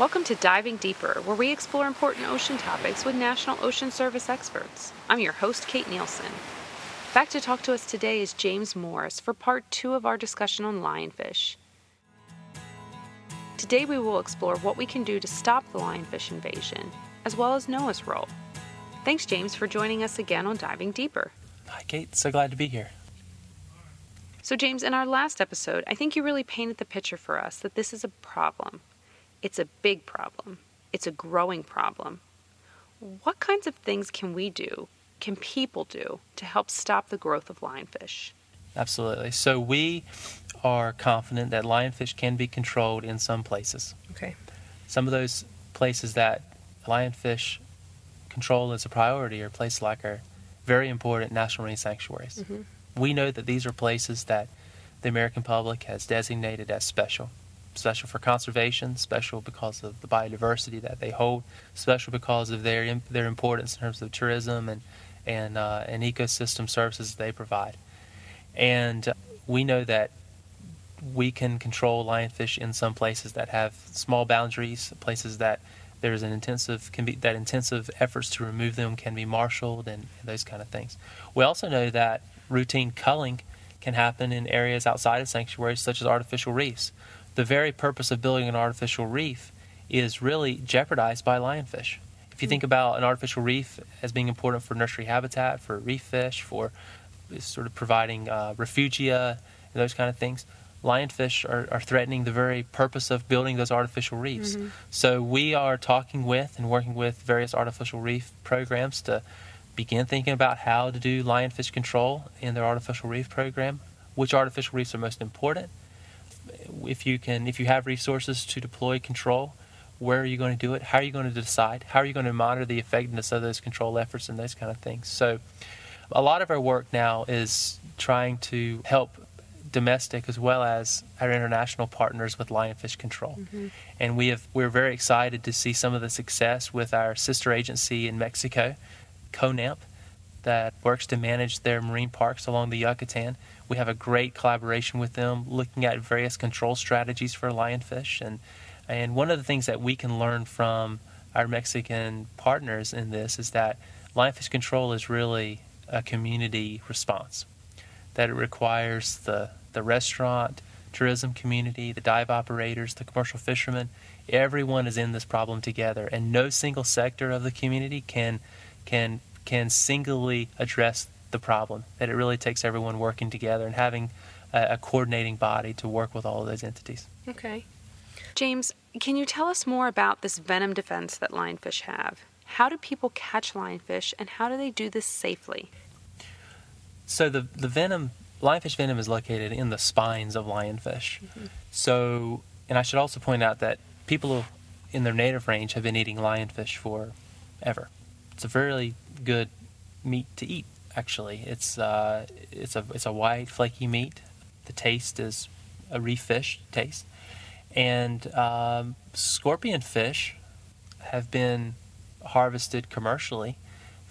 Welcome to Diving Deeper, where we explore important ocean topics with National Ocean Service experts. I'm your host, Kate Nielsen. Back to talk to us today is James Morris for part 2 of our discussion on lionfish. Today we will explore what we can do to stop the lionfish invasion, as well as NOAA's role. Thanks, James, for joining us again on Diving Deeper. Hi, Kate. So glad to be here. So, James, in our last episode, I think you really painted the picture for us that this is a problem. It's a big problem. It's a growing problem. What kinds of things can we do, can people do, to help stop the growth of lionfish? Absolutely. So we are confident that lionfish can be controlled in some places. Okay. Some of those places that lionfish control as a priority are places like our very important National Marine Sanctuaries. Mm-hmm. We know that these are places that the American public has designated as special. Special for conservation, special because of the biodiversity that they hold, special because of their importance in terms of tourism and ecosystem services they provide. And we know that we can control lionfish in some places that have small boundaries, places that there's an intensive efforts to remove them can be marshaled and those kind of things. We also know that routine culling can happen in areas outside of sanctuaries, such as artificial reefs. The very purpose of building an artificial reef is really jeopardized by lionfish. If you think about an artificial reef as being important for nursery habitat, for reef fish, for sort of providing refugia, and those kind of things, lionfish are threatening the very purpose of building those artificial reefs. Mm-hmm. So we are talking with and working with various artificial reef programs to begin thinking about how to do lionfish control in their artificial reef program, which artificial reefs are most important. If you have resources to deploy control, where are you going to do it? How are you going to decide? How are you going to monitor the effectiveness of those control efforts and those kind of things? So a lot of our work now is trying to help domestic as well as our international partners with lionfish control. Mm-hmm. And we're very excited to see some of the success with our sister agency in Mexico, CONAMP, that works to manage their marine parks along the Yucatan. We have a great collaboration with them looking at various control strategies for lionfish. And one of the things that we can learn from our Mexican partners in this is that lionfish control is really a community response, that it requires the restaurant, tourism community, the dive operators, the commercial fishermen. Everyone is in this problem together, and no single sector of the community can singly address the problem, that it really takes everyone working together and having a coordinating body to work with all of those entities. Okay. James, can you tell us more about this venom defense that lionfish have? How do people catch lionfish, and how do they do this safely? So the venom, lionfish venom is located in the spines of lionfish. Mm-hmm. So, and I should also point out that people in their native range have been eating lionfish forever. It's a very good meat to eat. Actually, it's a white, flaky meat. The taste is a reef fish taste, and scorpion fish have been harvested commercially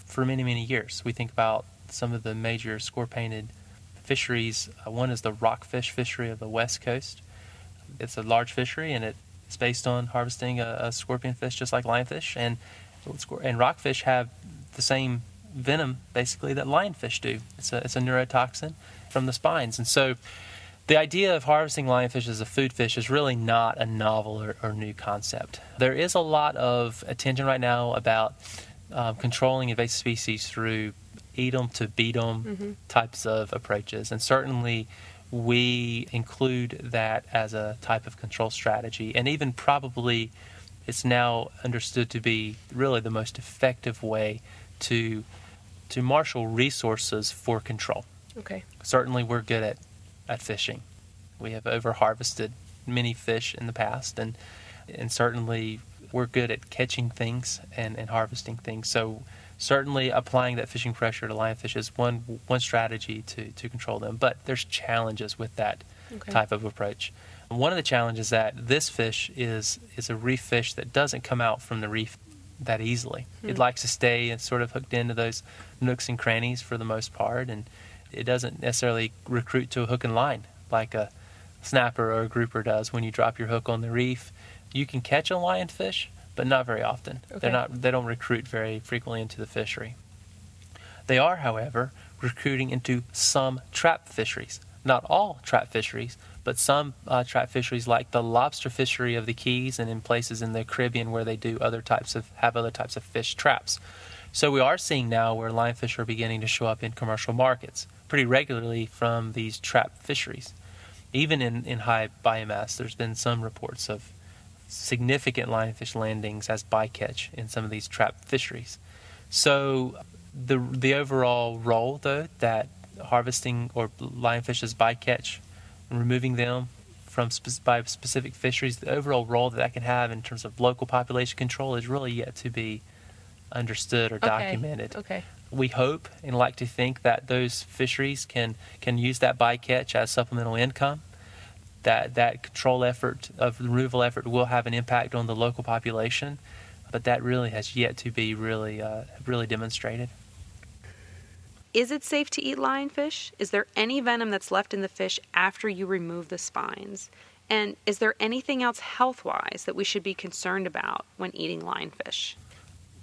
for many, many years. We think about some of the major scorpionid fisheries. One is the rockfish fishery of the West Coast. It's a large fishery, and it's based on harvesting a scorpion fish, just like lionfish, and rockfish have the same venom basically that lionfish do. It's a neurotoxin from the spines. And so the idea of harvesting lionfish as a food fish is really not a novel or new concept. There is a lot of attention right now about controlling invasive species through eat 'em to beat 'em mm-hmm. types of approaches. And certainly we include that as a type of control strategy, and even probably it's now understood to be really the most effective way to marshal resources for control. Okay. Certainly we're good at fishing. We have over-harvested many fish in the past, and certainly we're good at catching things and harvesting things. So certainly applying that fishing pressure to lionfish is one strategy to control them. But there's challenges with that okay. type of approach. One of the challenges is that this fish is a reef fish that doesn't come out from the reef that easily. It likes to stay and sort of hooked into those nooks and crannies for the most part, and it doesn't necessarily recruit to a hook and line like a snapper or a grouper does. When you drop your hook on the reef, You can catch a lionfish, but not very often. Okay. They don't recruit very frequently into the fishery. They are, however, recruiting into some trap fisheries. Not all trap fisheries, but some trap fisheries, like the lobster fishery of the Keys and in places in the Caribbean where they do have other types of fish traps. So we are seeing now where lionfish are beginning to show up in commercial markets pretty regularly from these trap fisheries. Even in high biomass, there's been some reports of significant lionfish landings as bycatch in some of these trap fisheries. So the overall role, though, that harvesting or lionfish as bycatch and removing them from by specific fisheries, the overall role that can have in terms of local population control is really yet to be understood or documented. Okay. We hope and like to think that those fisheries can use that bycatch as supplemental income. That control effort of removal effort will have an impact on the local population, but that really has yet to be really demonstrated. Is it safe to eat lionfish? Is there any venom that's left in the fish after you remove the spines? And is there anything else health-wise that we should be concerned about when eating lionfish?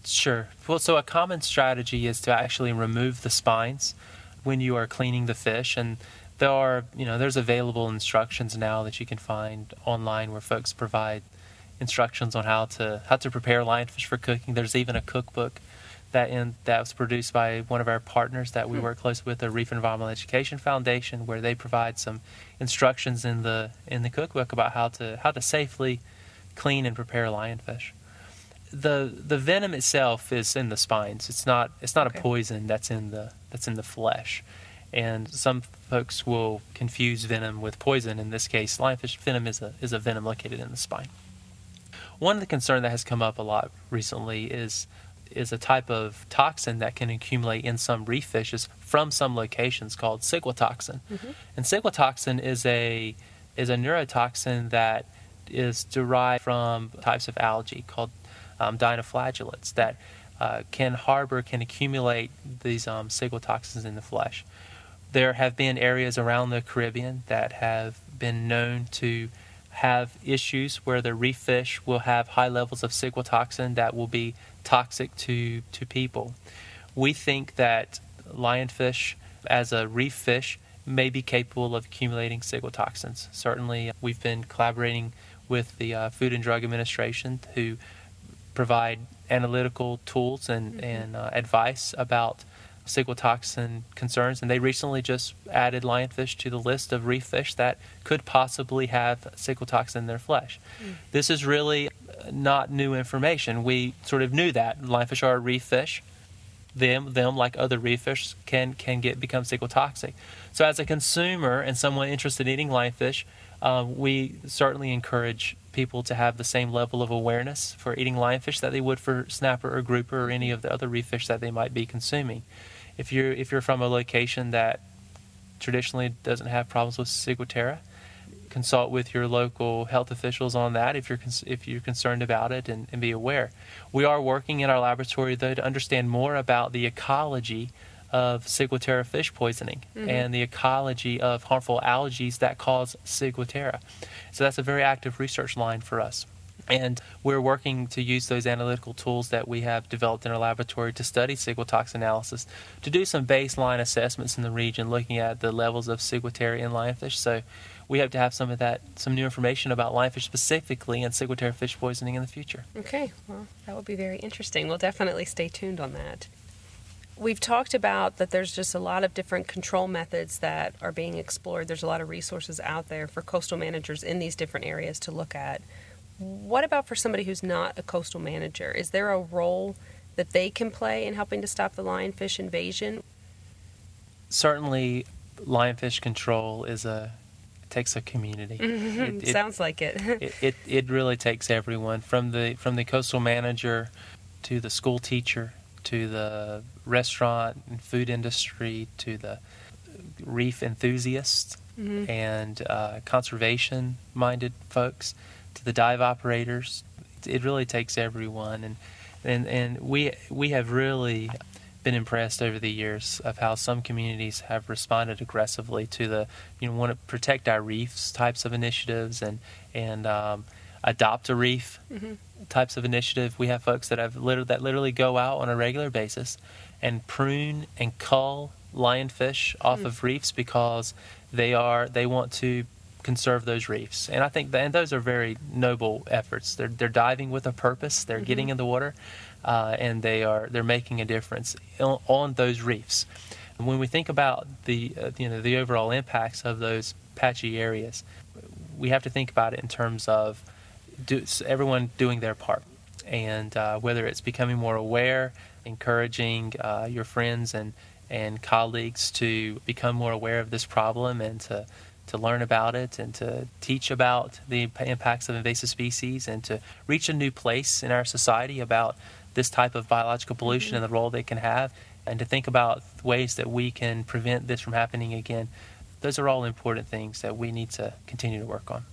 Sure. Well, so a common strategy is to actually remove the spines when you are cleaning the fish. And there are, there's available instructions now that you can find online where folks provide instructions on how to prepare lionfish for cooking. There's even a cookbook that was produced by one of our partners that we work close with, the Reef Environmental Education Foundation, where they provide some instructions in the cookbook about how to safely clean and prepare lionfish. The venom itself is in the spines. It's not a poison that's in the flesh. And some folks will confuse venom with poison. In this case, lionfish venom is a venom located in the spine. One of the concerns that has come up a lot recently is a type of toxin that can accumulate in some reef fishes from some locations called ciguatoxin. Mm-hmm. And ciguatoxin is a neurotoxin that is derived from types of algae called dinoflagellates that can accumulate these ciguatoxins in the flesh. There have been areas around the Caribbean that have been known to have issues where the reef fish will have high levels of ciguatoxin that will be toxic to people. We think that lionfish as a reef fish may be capable of accumulating ciguatoxins. Certainly, we've been collaborating with the Food and Drug Administration, who provide analytical tools and advice about ciguatoxin concerns, and they recently just added lionfish to the list of reef fish that could possibly have ciguatoxin in their flesh. Mm. This is really not new information. We sort of knew that lionfish are a reef fish. Them like other reef fish can become ciguatoxic. So as a consumer and someone interested in eating lionfish, we certainly encourage people to have the same level of awareness for eating lionfish that they would for snapper or grouper or any of the other reef fish that they might be consuming. If you're from a location that traditionally doesn't have problems with ciguatera, consult with your local health officials on that if you're concerned about it, and be aware. We are working in our laboratory, though, to understand more about the ecology of ciguatera fish poisoning and the ecology of harmful algae that cause ciguatera. So that's a very active research line for us. And we're working to use those analytical tools that we have developed in our laboratory to study ciguatoxin analysis, to do some baseline assessments in the region looking at the levels of ciguatera in lionfish. So we hope to have some new information about lionfish specifically and ciguatera fish poisoning in the future. Okay, well, that will be very interesting. We'll definitely stay tuned on that. We've talked about that there's just a lot of different control methods that are being explored. There's a lot of resources out there for coastal managers in these different areas to look at. What about for somebody who's not a coastal manager? Is there a role that they can play in helping to stop the lionfish invasion? Certainly, lionfish control takes a community. It sounds like it. It really takes everyone, from the coastal manager to the school teacher, to the restaurant and food industry, to the reef enthusiasts and conservation-minded folks, to the dive operators. It really takes everyone, and we have really been impressed over the years of how some communities have responded aggressively to the want to protect our reefs types of initiatives, and Adopt a Reef types of initiative. We have folks that have literally go out on a regular basis and prune and cull lionfish off of reefs because they want to conserve those reefs. And I think and those are very noble efforts. They're diving with a purpose. They're getting in the water, and they're making a difference on those reefs. And when we think about the overall impacts of those patchy areas, we have to think about it in terms of everyone doing their part, and whether it's becoming more aware, encouraging your friends and colleagues to become more aware of this problem and to learn about it and to teach about the impacts of invasive species and to reach a new place in our society about this type of biological pollution and the role they can have, and to think about ways that we can prevent this from happening again. Those are all important things that we need to continue to work on.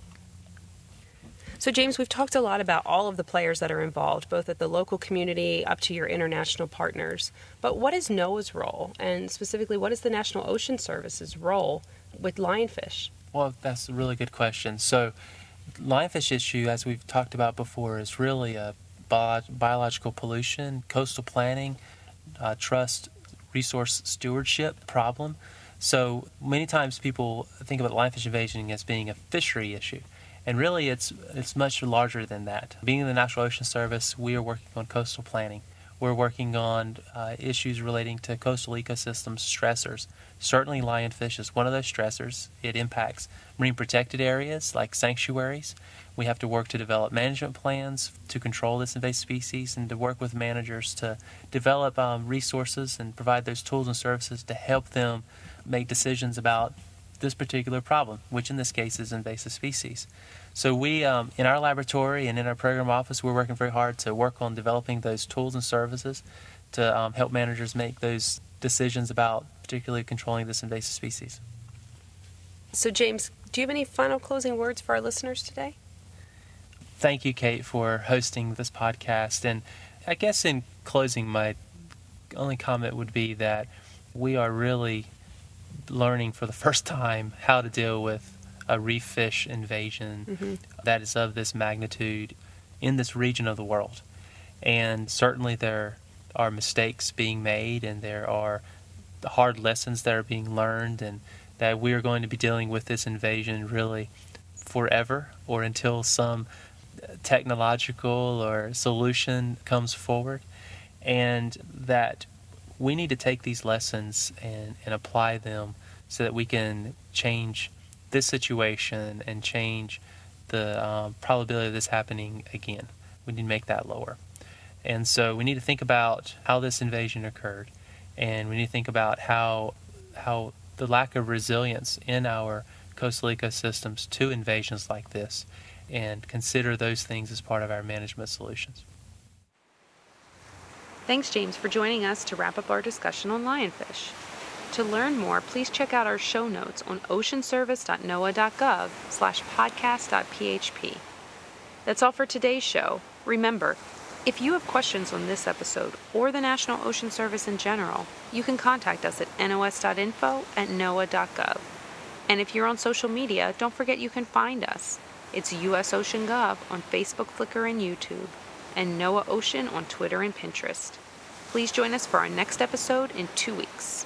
So, James, we've talked a lot about all of the players that are involved, both at the local community up to your international partners. But what is NOAA's role? And specifically, what is the National Ocean Service's role with lionfish? Well, that's a really good question. So, lionfish issue, as we've talked about before, is really a biological pollution, coastal planning, trust, resource stewardship problem. So many times people think about lionfish invasion as being a fishery issue. And really, it's much larger than that. Being in the National Ocean Service, we are working on coastal planning. We're working on issues relating to coastal ecosystems, stressors. Certainly lionfish is one of those stressors. It impacts marine protected areas like sanctuaries. We have to work to develop management plans to control this invasive species and to work with managers to develop resources and provide those tools and services to help them make decisions about this particular problem, which in this case is invasive species. So we, in our laboratory and in our program office, we're working very hard to work on developing those tools and services to help managers make those decisions about particularly controlling this invasive species. So James, do you have any final closing words for our listeners today? Thank you, Kate, for hosting this podcast. And I guess in closing, my only comment would be that we are really learning for the first time how to deal with a reef fish invasion that is of this magnitude in this region of the world. And certainly there are mistakes being made and there are the hard lessons that are being learned, and that we are going to be dealing with this invasion really forever, or until some technological or solution comes forward, and that we need to take these lessons and apply them so that we can change this situation and change the probability of this happening again. We need to make that lower. And so we need to think about how this invasion occurred, and we need to think about how the lack of resilience in our coastal ecosystems to invasions like this, and consider those things as part of our management solutions. Thanks, James, for joining us to wrap up our discussion on lionfish. To learn more, please check out our show notes on oceanservice.noaa.gov/podcast.php. That's all for today's show. Remember, if you have questions on this episode or the National Ocean Service in general, you can contact us at nos.info@noaa.gov. And if you're on social media, don't forget you can find us. It's USOceanGov on Facebook, Flickr, and YouTube, and Noah Ocean on Twitter and Pinterest. Please join us for our next episode in 2 weeks.